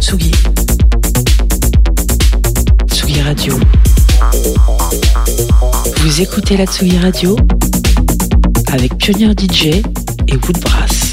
Tsugi. Tsugi Radio. Vous écoutez la Tsugi Radio avec Pioneer DJ et Woodbrass.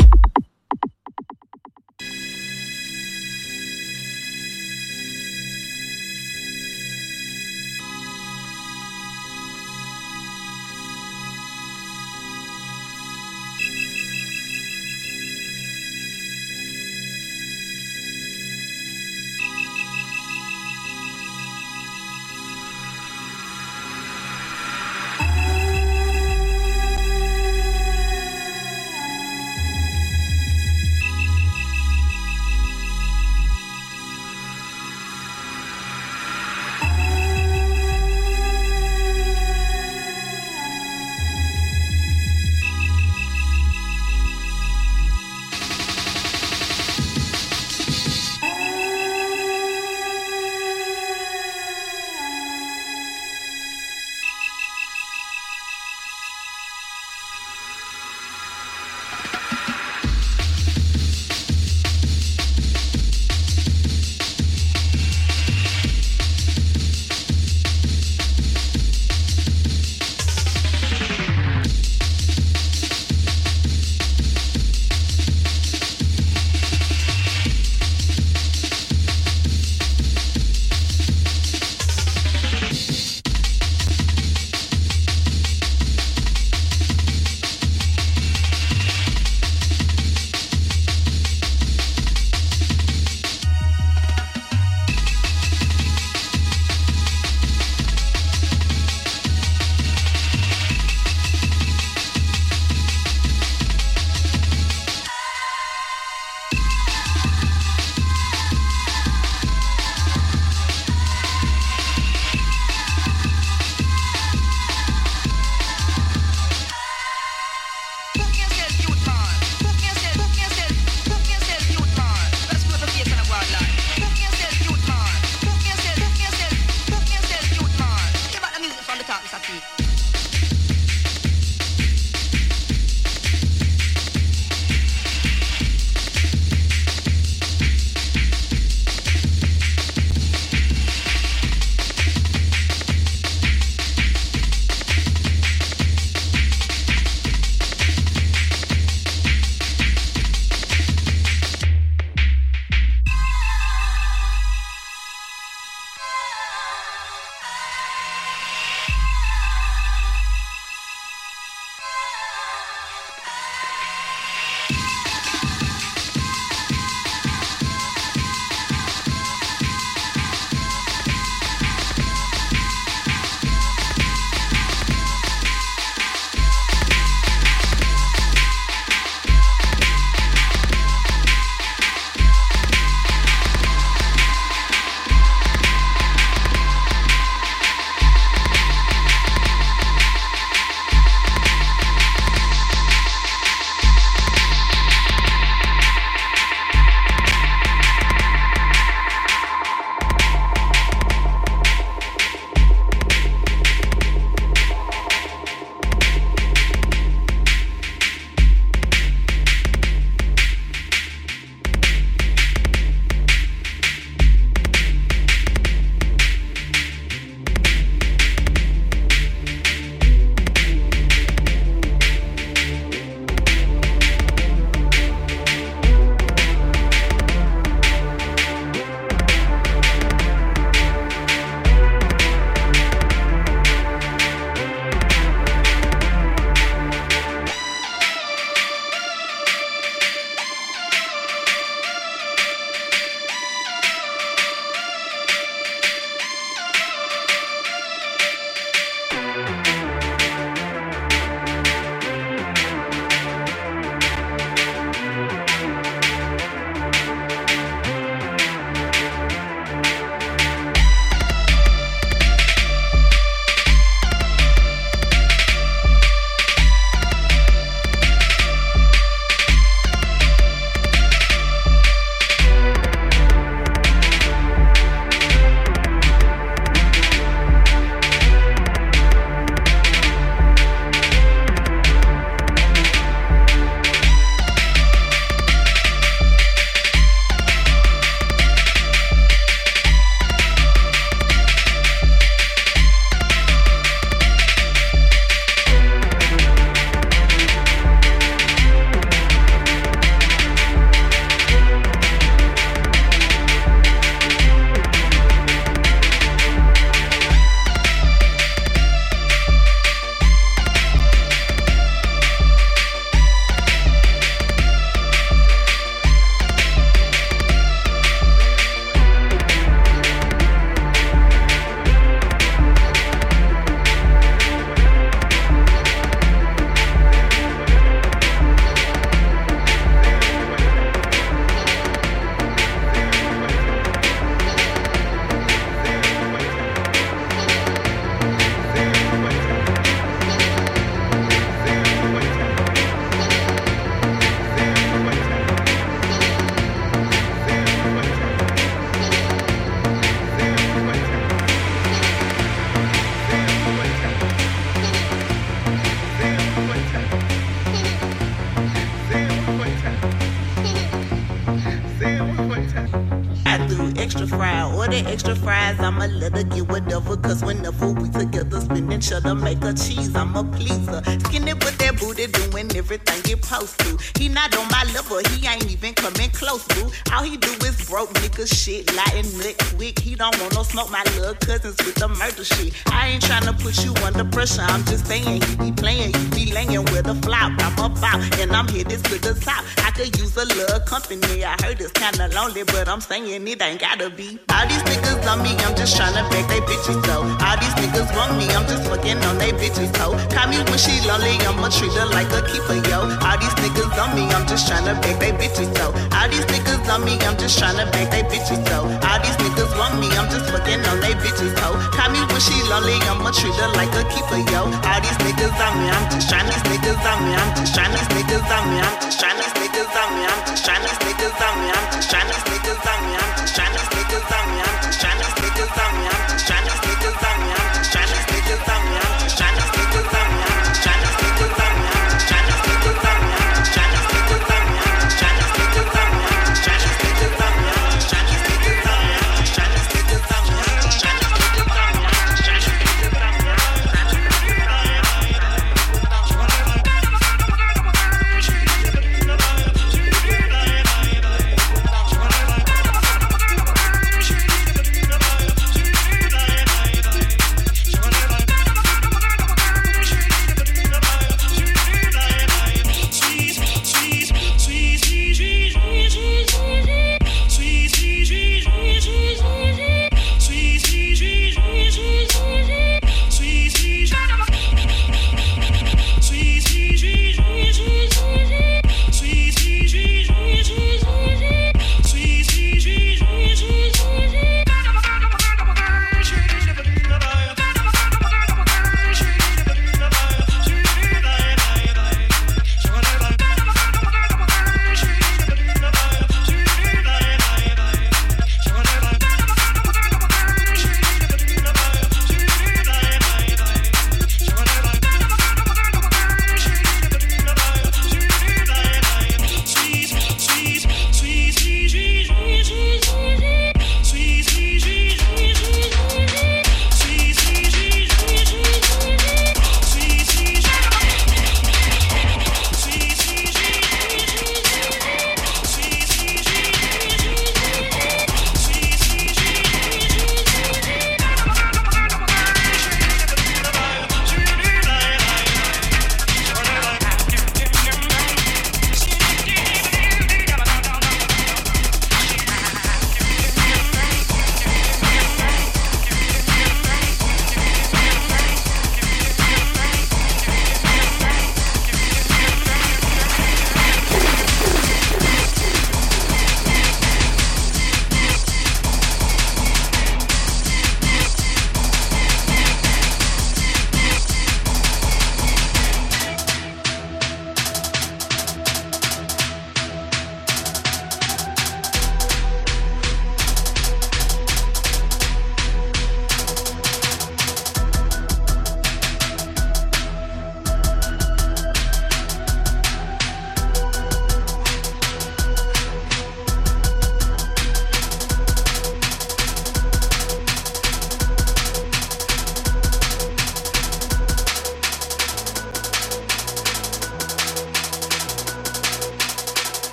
wanted extra fries, I'ma let her get whatever. Cause whenever we together, spin and shut up, make her cheese, I'm a pleaser. Skinny with that booty, doing everything you're supposed to. He not on my level, he ain't even coming close, boo. All he do is broke nigga shit, lighting nut quick. He don't want no smoke, my little cousins with the murder shit. I ain't tryna put you under pressure, I'm just saying. You be playing, you be laying with a flop. I'm about, and I'm headed to the top. I could use a little company, I heard it's kinda lonely, but I'm saying it ain't gotta be. All these niggas on me, I'm just tryna beg they bitches though. All these niggas want me, I'm just fucking on they bitches though. Call me when she lonely, I'ma treat her like a keeper, yo. All these niggas on me, I'm just tryna beg they bitches though. All these niggas on me, I'm just tryna beg they bitches though. All these niggas want me, I'm just fucking on they bitches though. Call me when she lonely, I'ma treat her like a keeper, yo. All these niggas on me, I'm just tryna these niggas on me, I'm just tryna these niggas on me, I'm just tryna these niggas on me, I'm just tryna these niggas on me, I'm just tryna these niggas on me, I'm just tryna these niggas on me, I'm just tryna these niggas on me, I'm just tryna these niggas on me, I'm just tryna these niggas on me, I'm just tryna these niggas on me, I'm just tryna these niggas on me, I'm just tryna these niggas on me, I'm just tryna these niggas on me, I'm just tryna these niggas on me, I'm just tryna these niggas on me, I'm just tryna these niggas on me, I'm just tryna these niggas on me, I'm just tryna these niggas on me, I'm just tryna these niggas on me.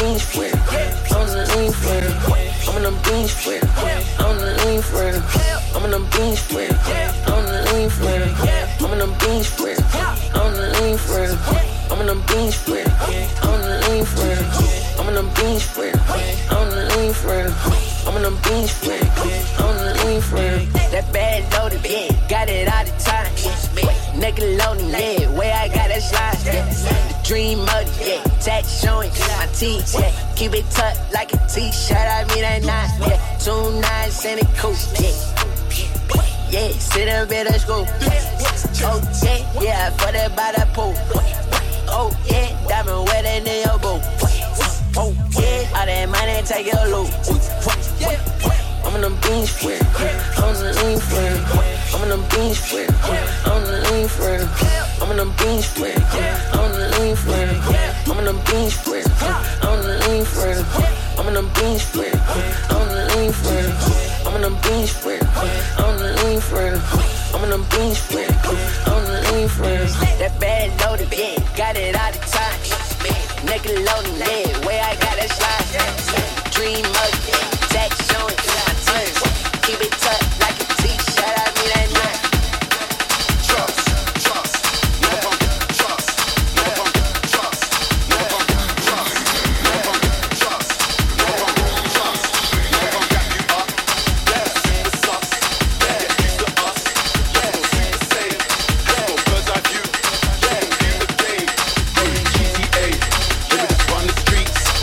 beans for it. I'm on the lean for it. I'm on the beans for it. I'm on the lean for it. I'm on the beans for it. I'm on the lean for it. I'm on the beans for it. I'm on the lean for it. I'm on the beans for it. I'm on the lean for it. I'm on the beans for it. I'm on the lean for it. I'm on the beans for it. I'm on the lean for it. That bad loaded, yeah. Got it all the time. Naked lonely, yeah. Where I got that slide, yeah. Dream of it, yeah. Tax showing, my teeth, yeah. Keep it tucked like a t-shirt. I mean that night, yeah. 2 9s and a coupe, yeah. Yeah, sit up at the school. Oh yeah, yeah, for that by the pool. Oh yeah, diamond wedding in your boo. Oh yeah, all that money take your loot. I'm in the beans for it. I'm in the lean for it. I'm in the beans for it. I'm in the lean for it. I'm in the beans for it. I'm in the lean for it. I'm in the beans for it. I'm in the lean for it. I'm in the beans for it. I'm in the lean for it. I'm in the beans for it. I'm in the lean for it. I'm in the beans for it. I'm in the lean for it. That bad loaded, yeah. Got it all the time. Naked lonely, yeah. Where I got that slide. Dream of it. That showing. Keep it tight like a t-shirt, I mean that night. Trust, yeah. Trust, yeah. Trust, yeah. Trust, yeah. Trust, yeah. Trust, never got you up. Yes, it's us. Yeah, it's the us. Yes, it's the same. Yes, cause I do. Yeah, in the game. Hey, GTA, yeah, run the streets.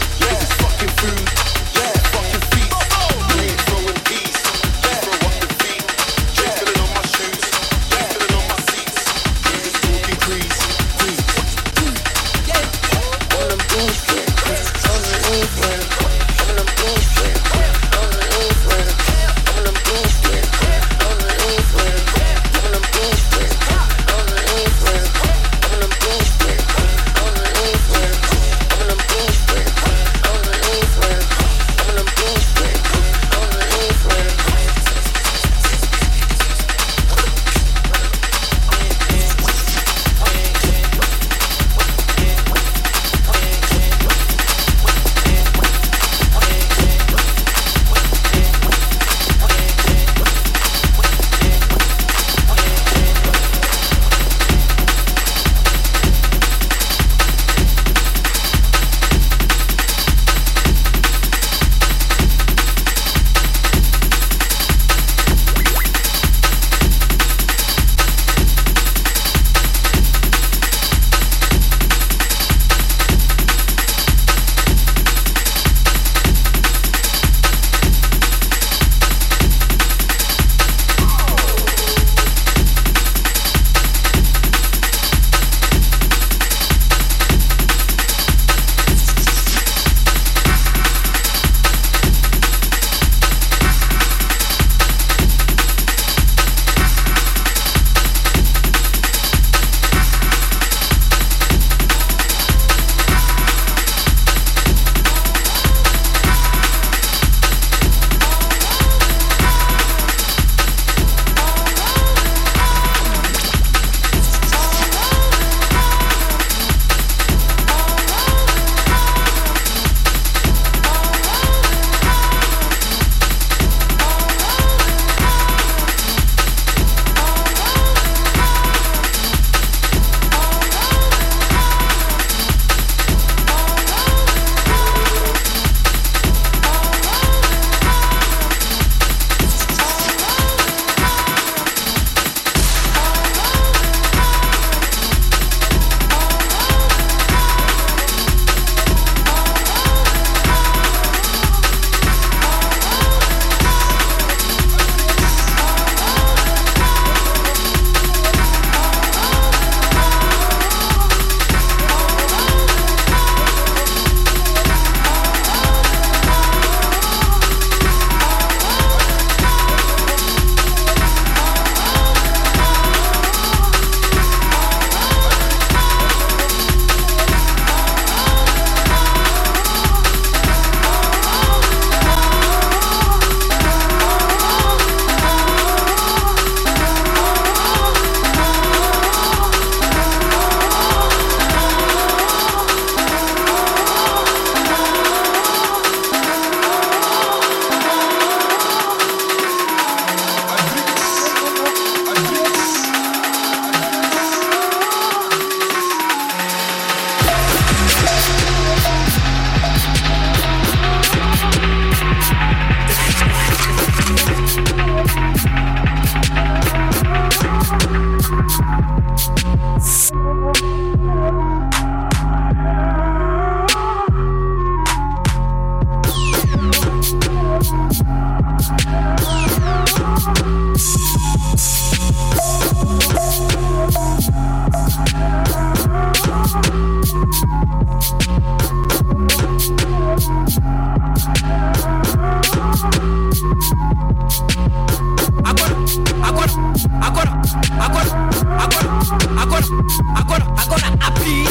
Agora abrir,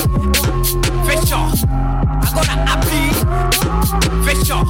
fechou. Agora abrir, fechou,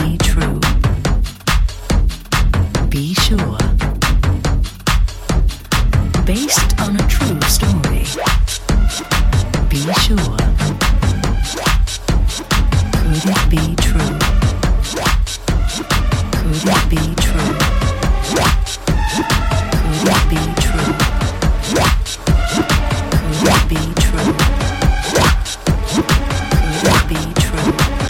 Be true. Be sure. Based on a true story. Be sure. Could it be true? Could it be true? Could it be true? Could it be true? Could it be true? Could it be true? Could it be true? Could it be true? Could it be true? Could it be true? Could it be true? Could it be true? Could it be true? Could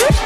it be true?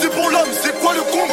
C'est pour l'homme, c'est quoi le comble?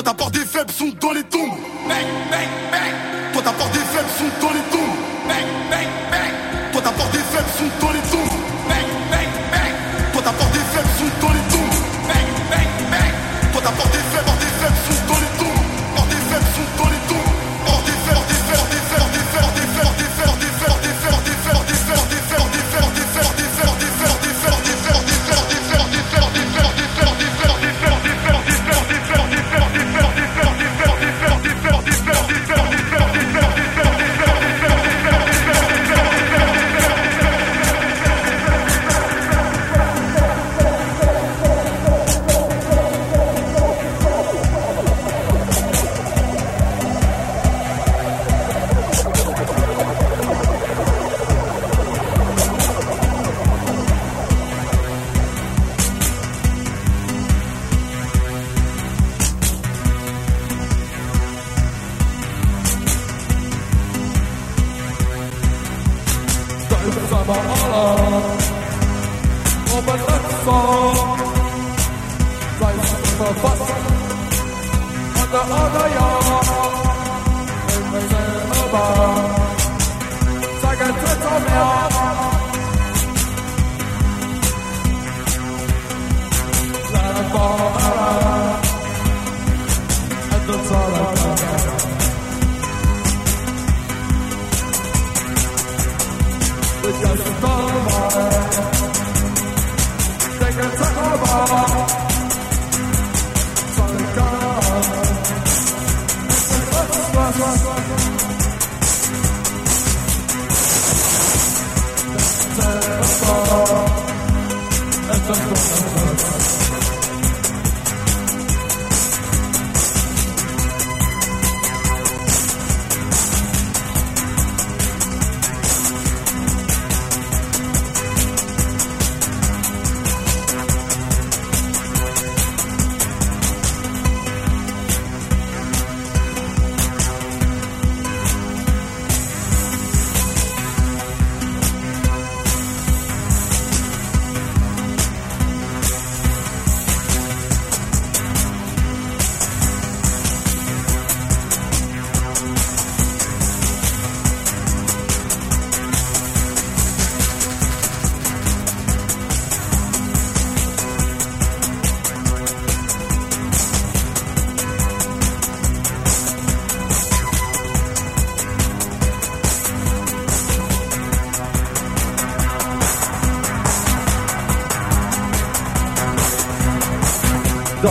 Toi t'apportes des faibles sont dans les tombes. Bang, bang, bang. Toi t'apportes des faibles sont dans les tombes. Bang, bang, bang. Toi t'apportes des faibles sont dans les tombes. Bang, bang, bang. Toi t'apportes des faibles sont dans les tombes. Bang, bang, bang. Toi t'apportes des faibles sont dans les tombes. Hors des faibles sont dans les tombes. Hors des faibles, des faibles, des faibles, des faibles, des faibles, des faibles, des faibles, des faibles, des faibles, des faibles, des faibles, des faibles, des faibles, des faibles, des faibles.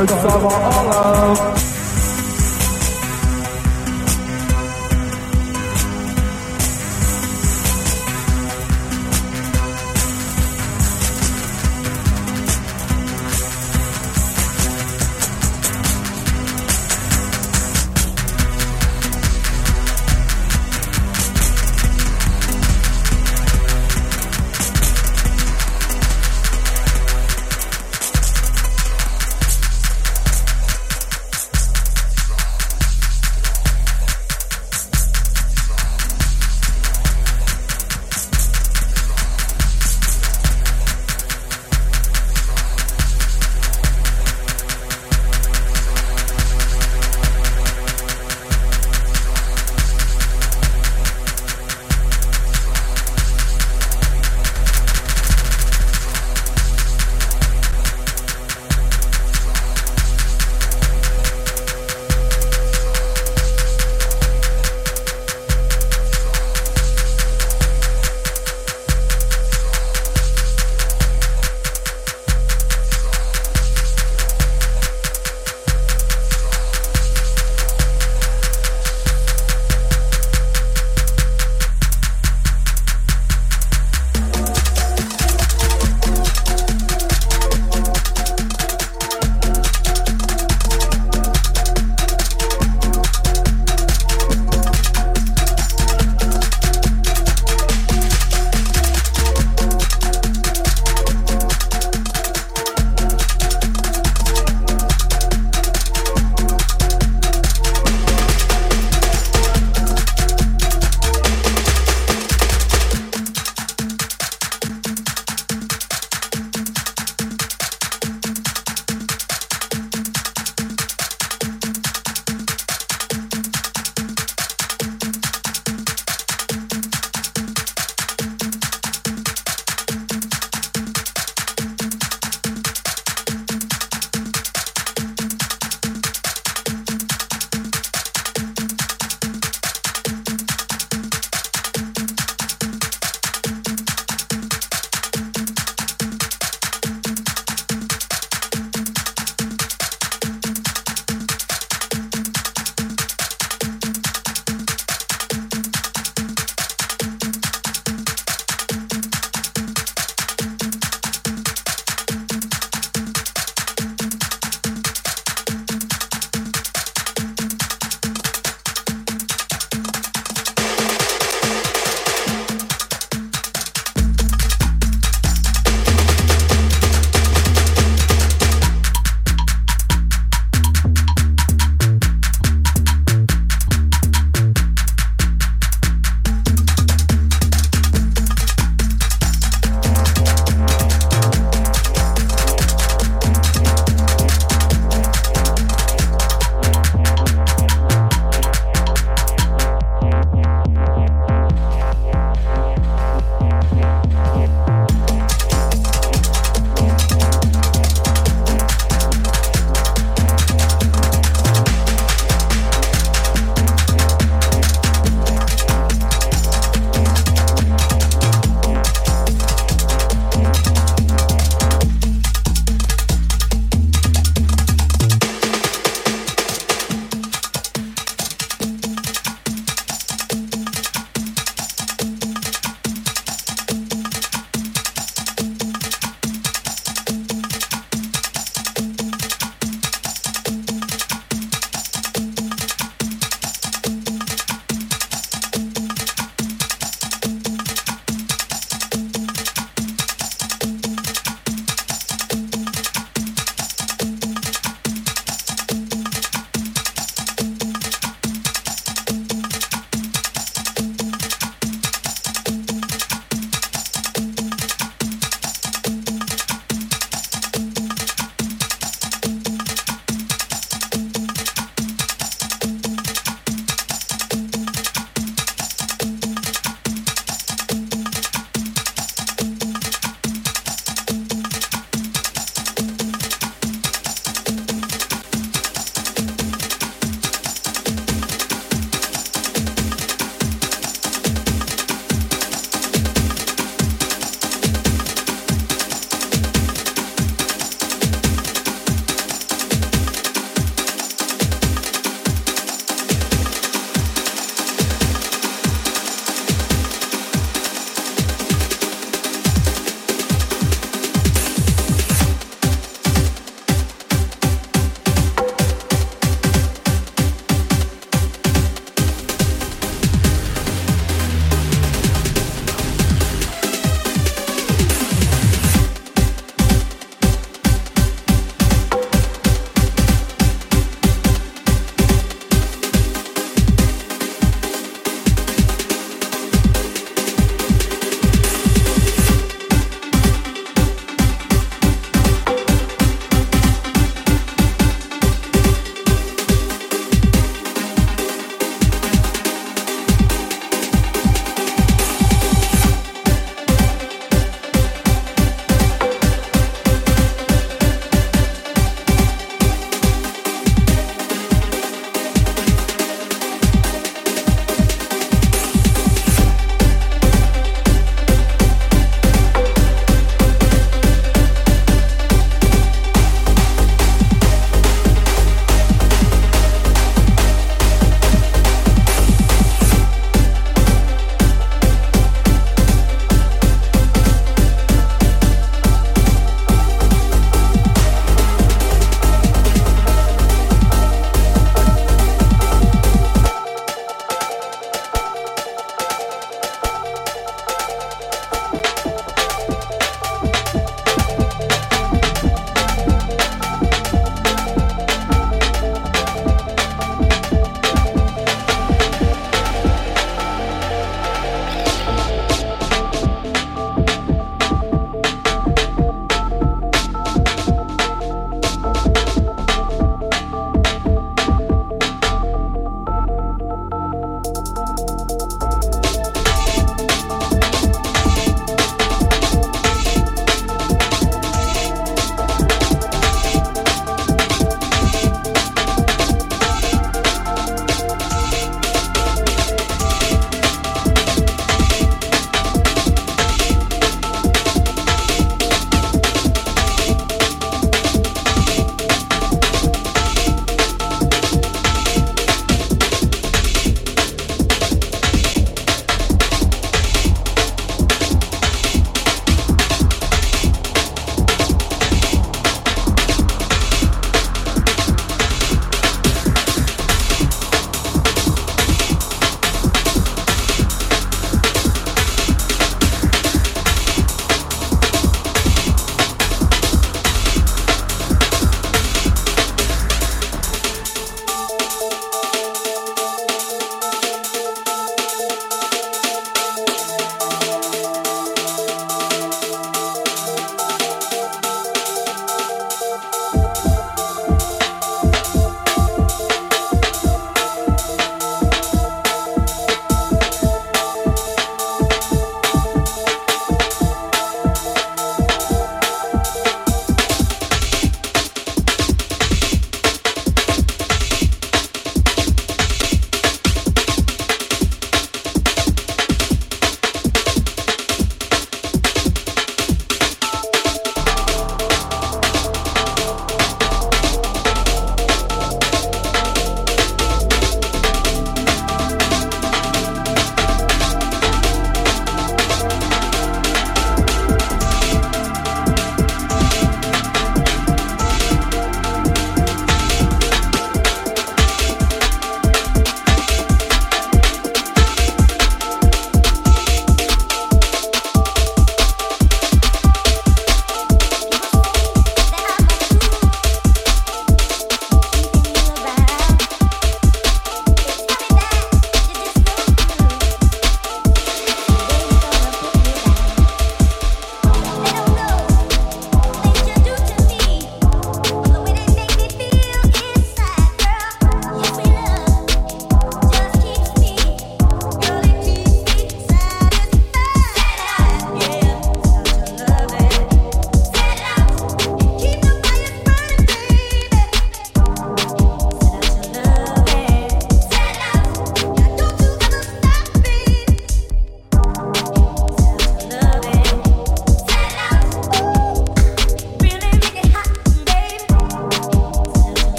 Don't suffer all love.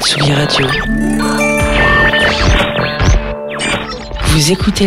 Tsugi Radio. Vous écoutez